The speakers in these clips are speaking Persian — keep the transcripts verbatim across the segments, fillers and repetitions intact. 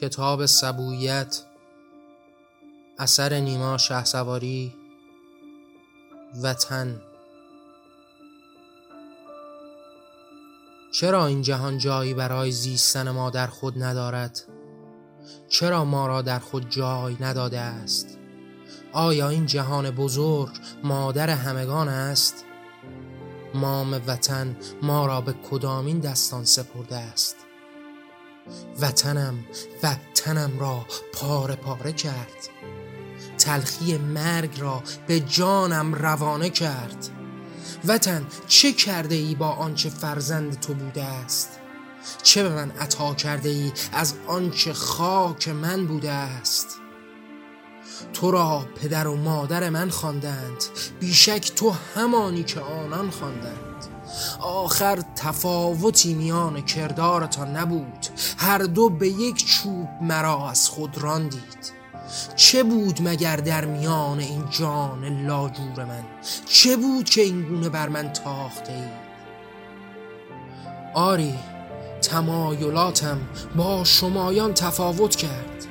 کتاب سبوعیت اثر نیما شهسواری. وطن، چرا این جهان جایی برای زیستن ما در خود ندارد؟ چرا ما را در خود جای نداده است؟ آیا این جهان بزرگ مادر همگان است؟ مام وطن ما را به کدامین دستان سپرده است؟ وطنم وطنم را پاره پاره کرد، تلخی مرگ را به جانم روانه کرد. وطن چه کرده ای با آنچه فرزند تو بوده است؟ چه به من عطا کرده ای از آنچه خاک من بوده است؟ تو را پدر و مادر من خواندند، بیشک تو همانی که آنان خواندند. آخر تفاوتی میان کردارتان نبود، هر دو به یک چوب مرا از خود راندید. چه بود مگر در میان این جان لاجور من؟ چه بود که این گونه بر من تاخته ای؟ آری، تمایلاتم با شمایان تفاوت کرد.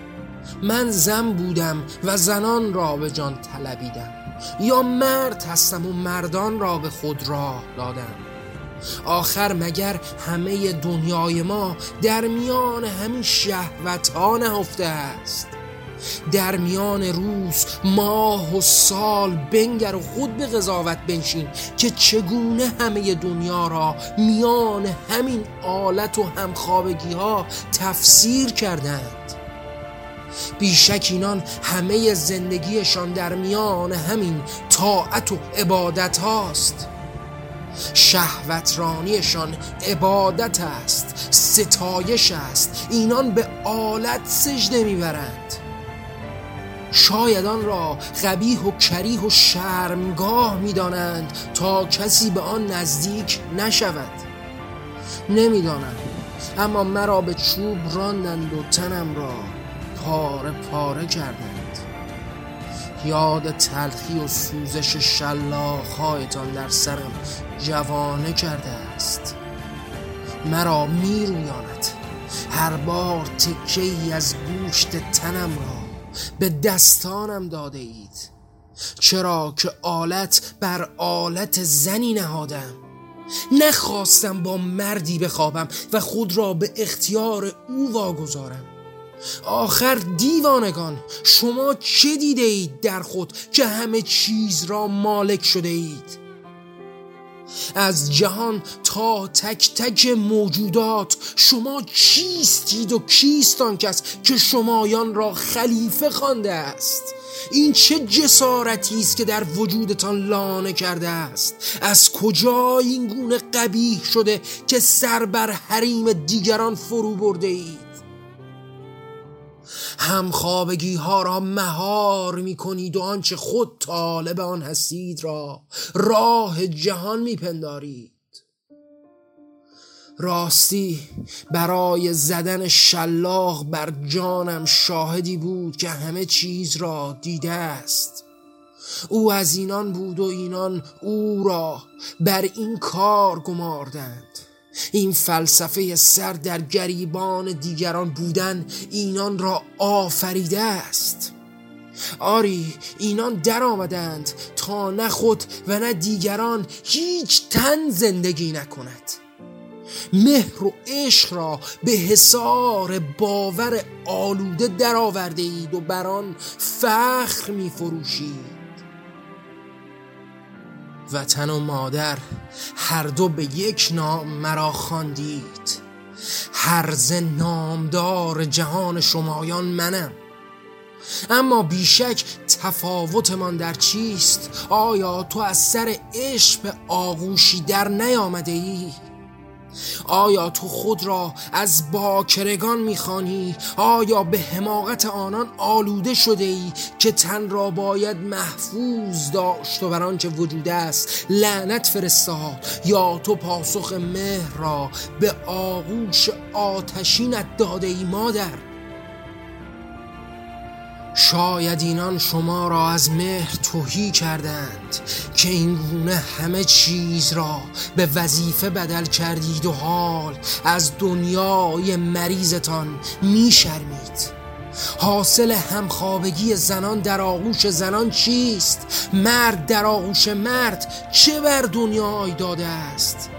من زن بودم و زنان را به جان طلبیدم، یا مرد هستم و مردان را به خود راه دادم. آخر مگر همه دنیای ما در میان همین شهوت‌ها نهفته است؟ در میان روز، ماه و سال بنگر و خود به قضاوت بنشین که چگونه همه دنیا را میان همین آلت و همخوابگی ها تفسیر کردند. بیشک اینان همه زندگیشان در میان همین طاعت و عبادت هاست. شهوترانیشان عبادت است، ستایش است. اینان به آلت سجده میبرند. شاید آن را قبیح و کریه و شرمگاه می دانند تا کسی به آن نزدیک نشود. نمی دانم، اما مرا به چوب راندند و تنم را پاره پاره کردند. یاد تلخی و سوزش شلاخ‌هایتان در سرم جوانه کرده است. مرا می رویاند، هر بار تکه‌ای از گوشت تنم را به دستانم داده اید، چرا که آلت بر آلت زنی نهادم. نخواستم با مردی بخوابم و خود را به اختیار او واگذارم. آخر دیوانگان، شما چه دیده اید در خود که همه چیز را مالک شده اید؟ از جهان تا تک تک موجودات شما چیستید و کیست آن کس که شمایان را خلیفه خوانده است؟ این چه جسارتی است که در وجودتان لانه کرده است؟ از کجا این گونه قبیح شده که سر بر حریم دیگران فرو برده اید؟ همخوابگی ها را مهار می کنید و آنچه خود طالب آن هستید را راه جهان می پندارید. راستی برای زدن شلاق بر جانم شاهدی بود که همه چیز را دیده است. او از اینان بود و اینان او را بر این کار گماردند. این فلسفه سر در گریبان دیگران بودن اینان را آفریده است. آری، اینان در آمدند تا نه خود و نه دیگران هیچ تن زندگی نکند. مهر و عشق را به حصار باور آلوده در آورده اید و بر آن فخر می فروشید. وطن و مادر هر دو به یک نام مرا خواندید. هرزه نامدار جهان شمایان منم، اما بیشک تفاوتمان در چیست؟ آیا تو از سر عشق به آغوشی در نیامده ای؟ آیا تو خود را از باکرگان می‌خوانی؟ آیا به حماقت آنان آلوده شده ای که تن را باید محفوظ داشت و بر آنچه وجود است لعنت فرستاد؟ یا تو پاسخ مهر را به آغوش آتشینت داده ای مادر؟ شاید اینان شما را از مهر تهی کردند که این گونه همه چیز را به وظیفه بدل کردید و حال از دنیای مریضتان می شرمید. حاصل همخوابگی زنان در آغوش زنان چیست؟ مرد در آغوش مرد چه بر دنیای داده است؟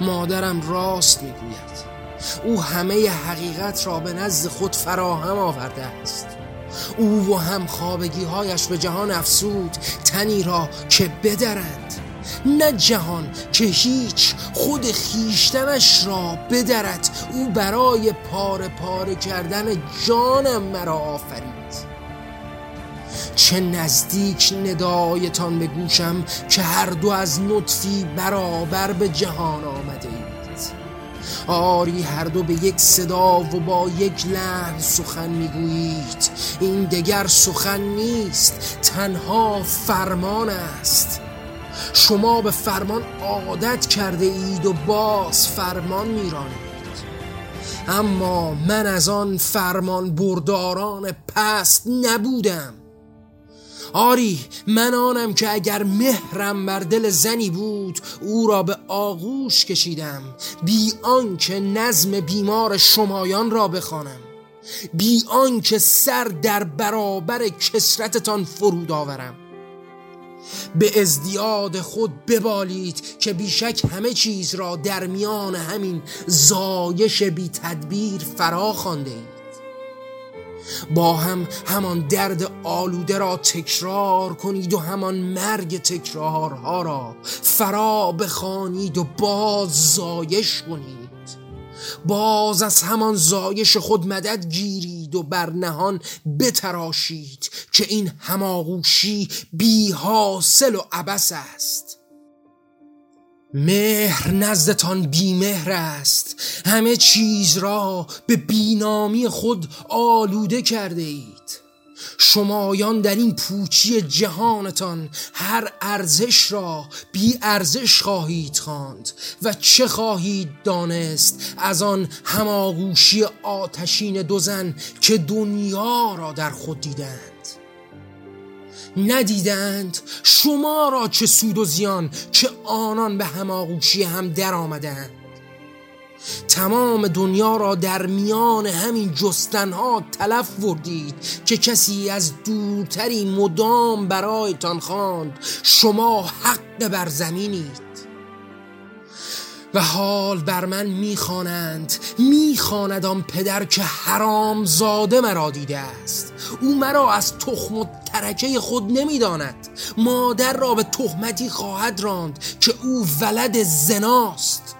مادرم راست می گوید. او همه حقیقت را به نزد خود فراهم آورده است. او و همخوابگی هایش به جهان افسود تنی را که بدرند، نه جهان که هیچ خود خیشتنش را بدرد. او برای پاره پاره کردن جانم مرا آفرید. چه نزدیک ندایتان به گوشم که هر دو از نطفی برابر به جهان آمده اید. آری هر دو به یک صدا و با یک لحن سخن میگویید. این دگر سخن نیست، تنها فرمان است. شما به فرمان عادت کرده اید و باز فرمان میرانید. اما من از آن فرمان برداران پست نبودم. آری من آنم که اگر مهرم بر دل زنی بود او را به آغوش کشیدم، بی آنکه نظم بیمار شمایان را بخوانم، بی آنکه سر در برابر کسرتتان فرود آورم. به ازدیاد خود ببالید که بیشک همه چیز را در میان همین زایش بی تدبیر فرا خوانده اید. با هم همان درد آلوده را تکرار کنید و همان مرگ تکرارها را فرا بخوانید و باز زایش کنید. باز از همان زایش خود مدد گیرید و بر نهان بتراشید که این هماغوشی بی حاصل و عبث است. مهر نزدتان بی مهر است. همه چیز را به بینامی خود آلوده کرده اید. شمایان در این پوچی جهانتان هر ارزش را بی ارزش خواهید خواند و چه خواهید دانست از آن هماغوشی آتشین دو زن که دنیا را در خود دیدند؟ ندیدند. شما را چه سود و زیان که آنان به هماغوشی هم در آمدند. تمام دنیا را در میان همین جستنها تلف وردید که کسی از دورتری مدام برایتان خواند شما حق بر زمینید. و حال بر من میخوانند، میخواند آن پدر که حرام زاده مرا دیده است. او مرا از تخم و ترکه خود نمیداند. مادر را به تهمتی خواهد راند که او ولد زناست.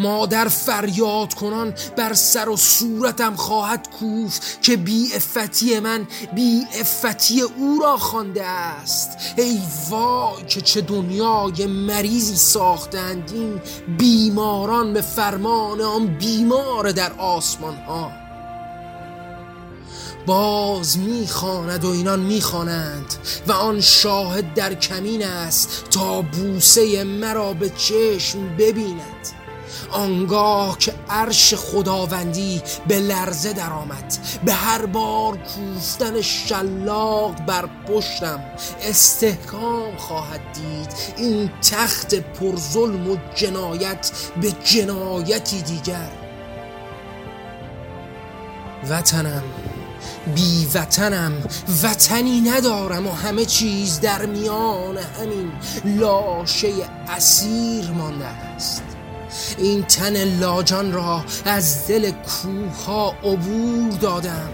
مادر فریاد کنان بر سر و صورتم خواهد کوفت که بی عفتی من بی عفتی او را خوانده است. ای وای که چه دنیای مریضی ساختند این بیماران به فرمان آن بیمار در آسمان ها. باز میخواند و اینان میخوانند و آن شاهد در کمین است تا بوسه مرا به چشم ببیند. آنگاه که عرش خداوندی به لرزه در آمد، به هر بار کوفتن شلاق بر پشتم استحکام خواهد دید. این تخت پر ظلم و جنایت به جنایتی دیگر. وطنم، بی وطنم وطنی ندارم و همه چیز در میان همین لاشه اسیر مانده است. این تن لاجان را از دل کوها عبور دادم.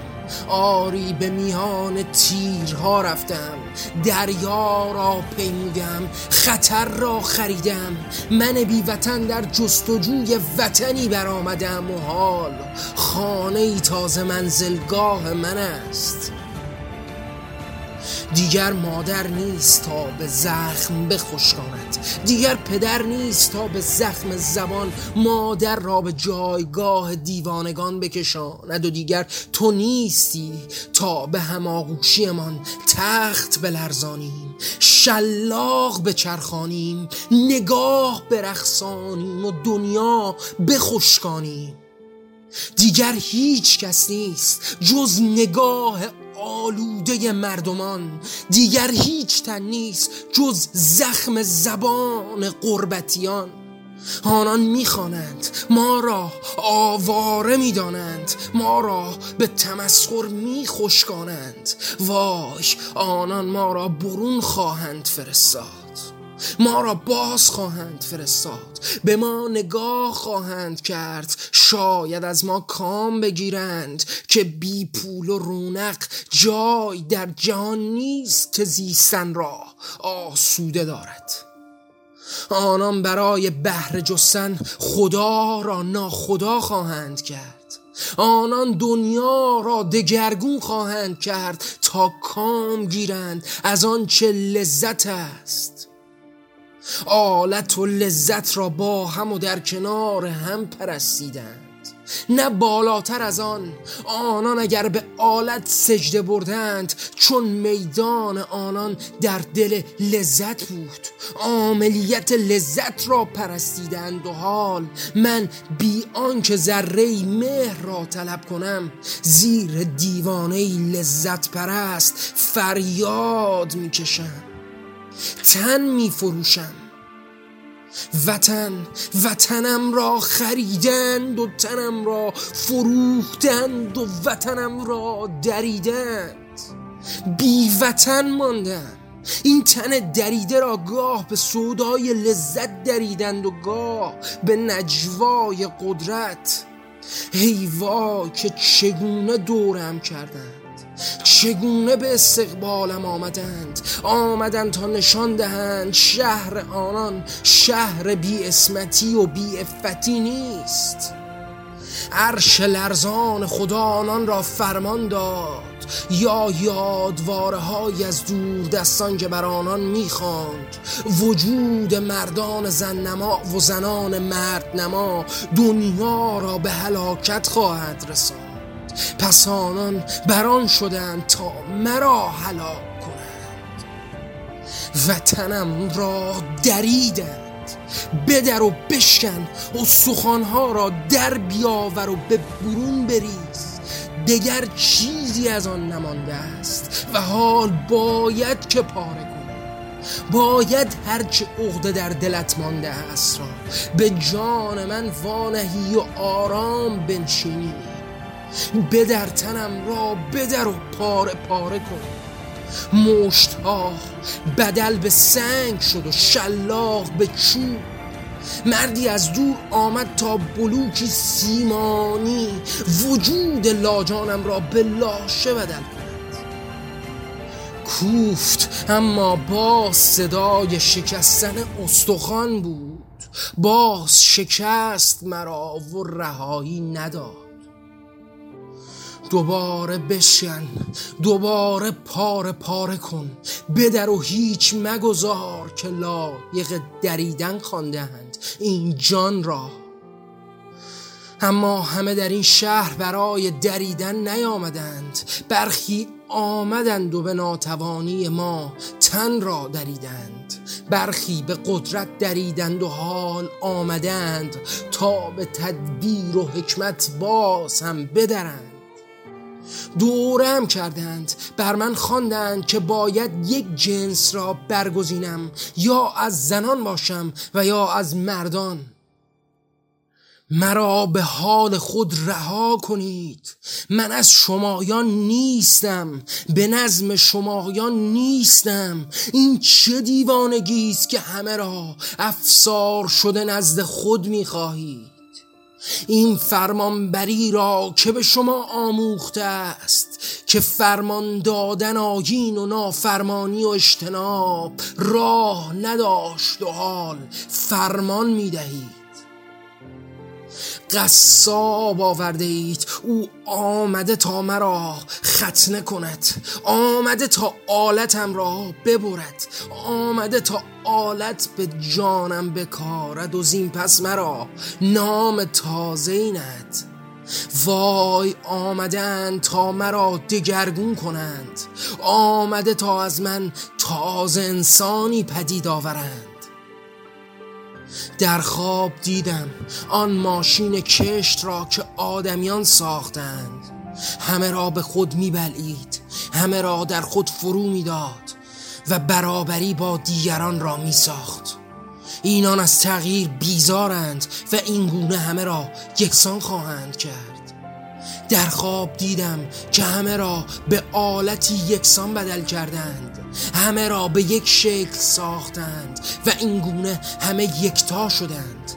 آری به میان تیرها رفتم، دریا را پیمودم، خطر را خریدم. من بی وطن در جستجوی وطنی برآمدم و حال خانه‌ای تازه منزلگاه من است. دیگر مادر نیست تا به زخم بخشکاند، دیگر پدر نیست تا به زخم زبان مادر را به جایگاه دیوانگان بکشاند و دیگر تو نیستی تا به هماغوشی من تخت بلرزانیم، شلاق بچرخانیم، نگاه برخسانیم و دنیا بخشکانیم. دیگر هیچ کس نیست جز نگاه آلوده مردمان، دیگر هیچ تن نیست جز زخم زبان قربتیان. آنان میخوانند، ما را آواره میدانند، ما را به تمسخر میخشکانند. وای آنان ما را برون خواهند فرستاد، ما را باز خواهند فرستاد، به ما نگاه خواهند کرد، شاید از ما کام بگیرند که بی پول و رونق جای در جهان نیست که زیستن را آسوده دارد. آنان برای بهره جستن خدا را ناخدا خواهند کرد، آنان دنیا را دگرگون خواهند کرد تا کام گیرند از آن چه لذت است. آلت و لذت را با هم و در کنار هم پرستیدند، نه بالاتر از آن. آنان اگر به آلت سجده بردند، چون میدان آنان در دل لذت بود، عاملیت لذت را پرستیدند. و حال من بی آنکه ذره مهر را طلب کنم، زیر دیوانه لذت پرست فریاد میکشم، تن میفروشم. وطن وطنم را خریدند و تنم را فروختند و وطنم را دریدند، بی وطن ماندم. این تن دریده را گاه به سودای لذت دریدند و گاه به نجوای قدرت. ای وا که چگونه دورم کردند، چگونه به استقبالم آمدند آمدند تا نشان دهند شهر آنان شهر بی اسمتی و بی عفتی نیست. عرش لرزان خدا آنان را فرمان داد، یا یادواره های از دور دستان که بر آنان میخواند. وجود مردان زن نما و زنان مرد نما دنیا را به هلاکت خواهد رساند. پس آنان بران شدند تا مرا هلاک کنند. وطنم را دریدند، بدر و بشکن و سخنها را در بیاور و به برون بریز، دگر چیزی از آن نمانده است. و حال باید که پاره باید هرچه عقده در دلت مانده است را به جان من وانهی و آرام بنشینی. بدر تنم را بدر و پاره پاره کن. مشتها بدل به سنگ شد و شلاق به چوب. مردی از دور آمد تا بلوکی سیمانی وجود لاجانم را به لاشه بدل کند. کوفت اما با صدای شکستن استخوان بود، باز شکست مرا و رهایی نداد. دوباره بشکن، دوباره پاره پاره کن، بدر و هیچ مگذار که لایق دریدن خوانده‌اند این جان را. اما همه در این شهر برای دریدن نیامدند، برخی آمدند و به ناتوانی ما تن را دریدند، برخی به قدرت دریدند و حال آمدند تا به تدبیر و حکمت باز هم بدرند. دورم کردند، بر من خواندند که باید یک جنس را برگزینم، یا از زنان باشم و یا از مردان. مرا به حال خود رها کنید، من از شمایان نیستم، به نظم شمایان نیستم. این چه دیوانگی است که همه را افسار شده نزد خود میخواهید. این فرمانبری را که به شما آموخته است که فرمان دادن آیین و نافرمانی و اجتناب راه نداشت و حال فرمان می دهید. قصاب آورده اید، او آمده تا مرا ختنه کند، آمده تا آلتم را ببرد، آمده تا آلت به جانم بکارد و زین پس مرا نام تازه‌ای نهد. وای آمدند تا مرا دگرگون کنند، آمده تا از من تازه انسانی پدید آورند. در خواب دیدم آن ماشین کشت را که آدمیان ساختند، همه را به خود می‌بلعید، همه را در خود فرو می‌داد و برابری با دیگران را می‌ساخت. اینان از تغییر بیزارند و اینگونه همه را یکسان خواهند کرد. در خواب دیدم که همه را به آلتی یکسان بدل کردند، همه را به یک شکل ساختند و اینگونه همه یکتا شدند.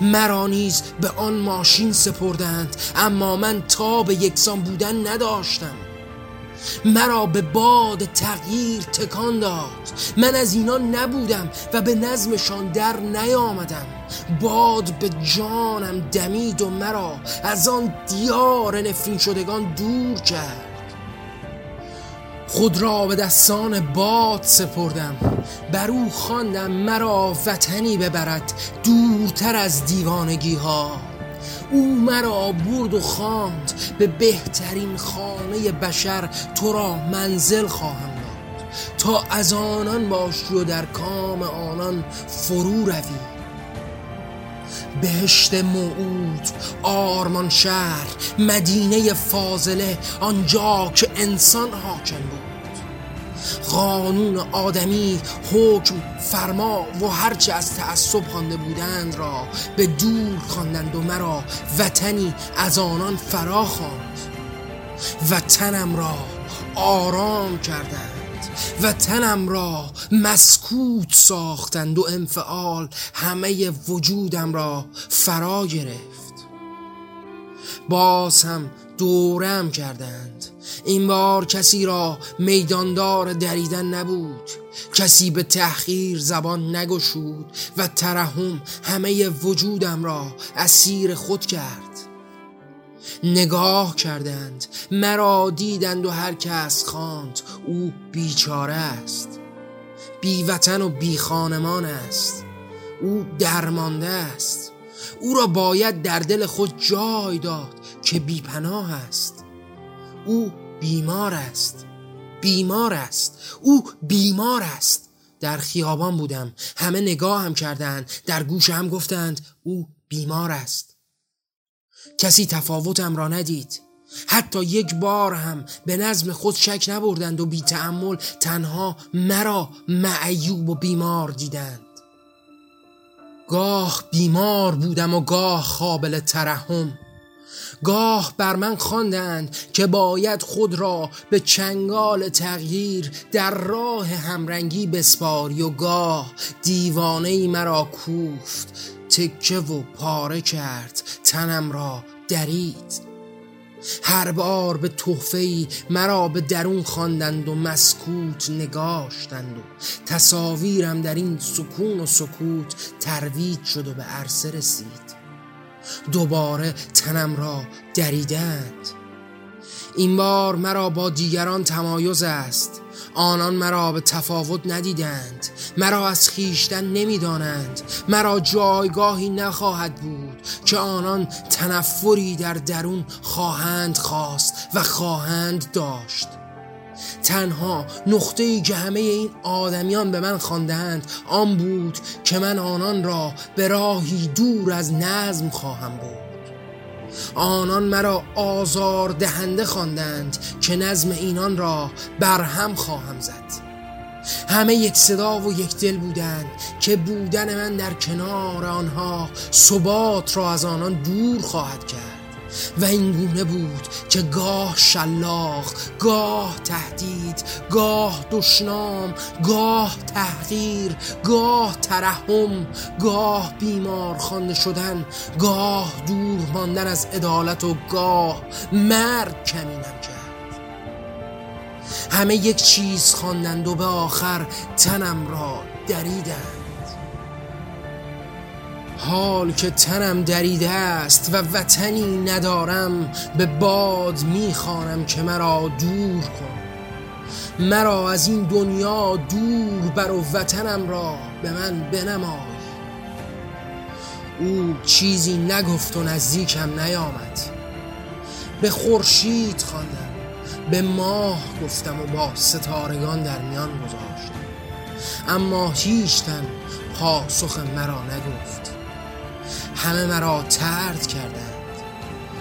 مرا نیز به آن ماشین سپردند، اما من تاب یکسان بودن نداشتم. مرا به باد تغییر تکان داد. من از اینان نبودم و به نظمشان در نیامدم. باد به جانم دمید و مرا از آن دیار نفرین شدگان دور کرد. خود را به دستان باد سپردم، بر او خواندم مرا وطنی ببرد دورتر از دیوانگی ها. او مرا برد و خواند به بهترین خانه بشر تو را منزل خواهم داد، تا از آنان باشی و در کام آنان فرو روی. بهشت موعود، آرمان شهر، مدینه فاضله، آنجا که انسان حاکم بود. قانون آدمی، حکم، فرما و هرچه از تعصب خوانده بودند را به دور خواندند و مرا وطنی از آنان فرا خواند. وطنم را آرام کردند، وطنم را مسکوت ساختند و انفعال همه وجودم را فرا گرفت. باز هم دورم کردند. این بار کسی را میداندار دریدن نبود، کسی به تحقیر زبان نگشود و ترحم همه وجودم را اسیر خود کرد. نگاه کردند، مرا دیدند و هر کس خواند او بیچاره است، بی وطن و بی خانمان است، او درمانده است، او را باید در دل خود جای داد که بی پناه است، او بیمار است، بیمار است، او بیمار است. در خیابان بودم، همه نگاه هم کردند، در گوش هم گفتند او بیمار است. کسی تفاوتم را ندید، حتی یک بار هم به نظم خود شک نبردند و بی تأمل تنها مرا معیوب و بیمار دیدند. گاه بیمار بودم و گاه قابل ترحم. گاه بر من خواندند که باید خود را به چنگال تغییر در راه همرنگی بسپاری و گاه دیوانه‌ای مرا کوفت، تکه و پاره کرد، تنم را درید. هر بار به تحفه‌ای مرا به درون خواندند و مسکوت نگاشتند و تصاویرم در این سکون و سکوت ترویج شد و به عرصه رسید. دوباره تنم را دریدند. این بار مرا با دیگران تمایز است. آنان مرا به تفاوت ندیدند، مرا از خیشتن نمیدانند، مرا جایگاهی نخواهد بود که آنان تنفری در درون خواهند خواست و خواهند داشت. تنها نقطه‌ای که همه این آدمیان به من خواندند آن بود که من آنان را به راهی دور از نظم خواهم برد. آنان مرا آزار دهنده خواندند که نظم اینان را برهم خواهم زد. همه یک صدا و یک دل بودند که بودن من در کنار آنها ثبات را از آنان دور خواهد کرد و اینگونه بود که گاه شلاق، گاه تهدید، گاه دشنام، گاه تحقیر، گاه ترحم، گاه بیمار خوانده شدن، گاه دور ماندن از عدالت و گاه مرگ کمینم کرد. همه یک چیز خواندند و به آخر تنم را دریدند. حال که تنم دریده است و وطنی ندارم، به باد میخوانم که مرا دور کن، مرا از این دنیا دور بر و وطنم را به من بنمای. او چیزی نگفت و نزدیکم نیامد. به خورشید خواندم، به ماه گفتم و با ستارگان در میان گذاشتم، اما هیچ تن پاسخ مرا نگفت. همه مرا طرد کردند.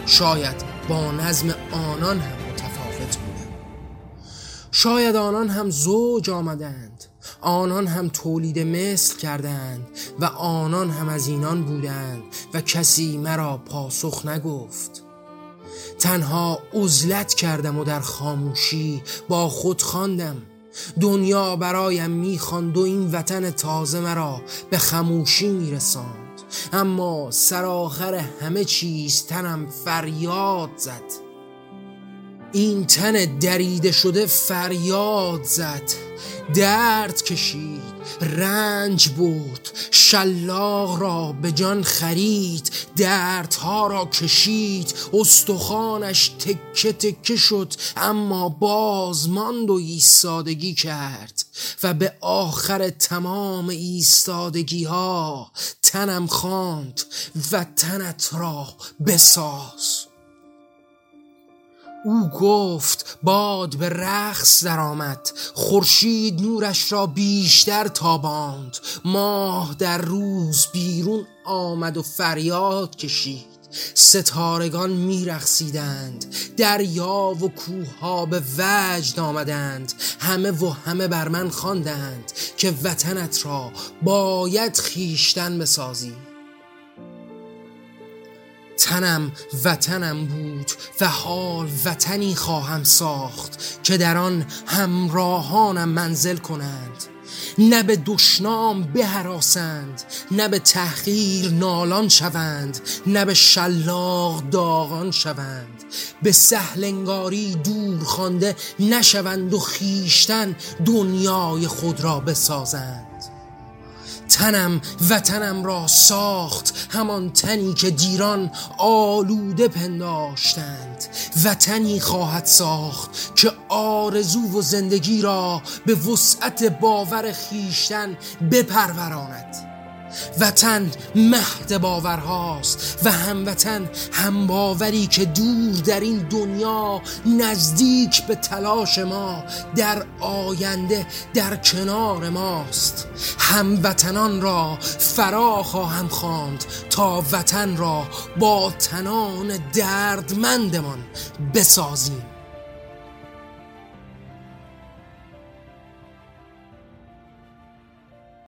شاید با نظم آنان هم متفاوت بودم. شاید آنان هم زوج آمدند، آنان هم تولید مثل کردند و آنان هم از اینان بودند و کسی مرا پاسخ نگفت. تنها عزلت کردم و در خاموشی با خود خواندم. دنیا برایم می‌خواند و این وطن تازه مرا به خاموشی می‌رساند. اما سرآخر همه چیز تنم فریاد زد، این تن دریده شده فریاد زد، درد کشید، رنج بود، شلاق را به جان خرید، دردها را کشید، استخوانش تکه تکه شد، اما باز ماند و ایستادگی کرد و به آخر تمام ایستادگی ها تنم خواند و تنت را بساز. او گفت باد به رقص درآمد، خورشید نورش را بیشتر تاباند، ماه در روز بیرون آمد و فریاد کشید، ستارگان میرقصیدند، دریا و کوهها به وجد آمدند، همه و همه بر من خواندند که وطنت را باید خویشتن بسازی. تنم وطنم بود و حال وطنی خواهم ساخت که در آن همراهانم منزل کنند، نه به دشنام بهراسند، نه به تحقیر نالان شوند، نه به شلاق داغان شوند، به سهلنگاری دور خوانده نشوند و خیشتن دنیای خود را بسازند. تنم وطنم را ساخت، همان تنی که دیران آلوده پنداشتند، وطنی خواهد ساخت که آرزو و زندگی را به وسعت باور خیشتن بپروراند. وطن مهد باورهاست و هموطن هم باوری که دور در این دنیا، نزدیک به تلاش ما، در آینده در کنار ماست. هموطنان را فرا خواهم خواند تا وطن را با تنان دردمندمان بسازیم.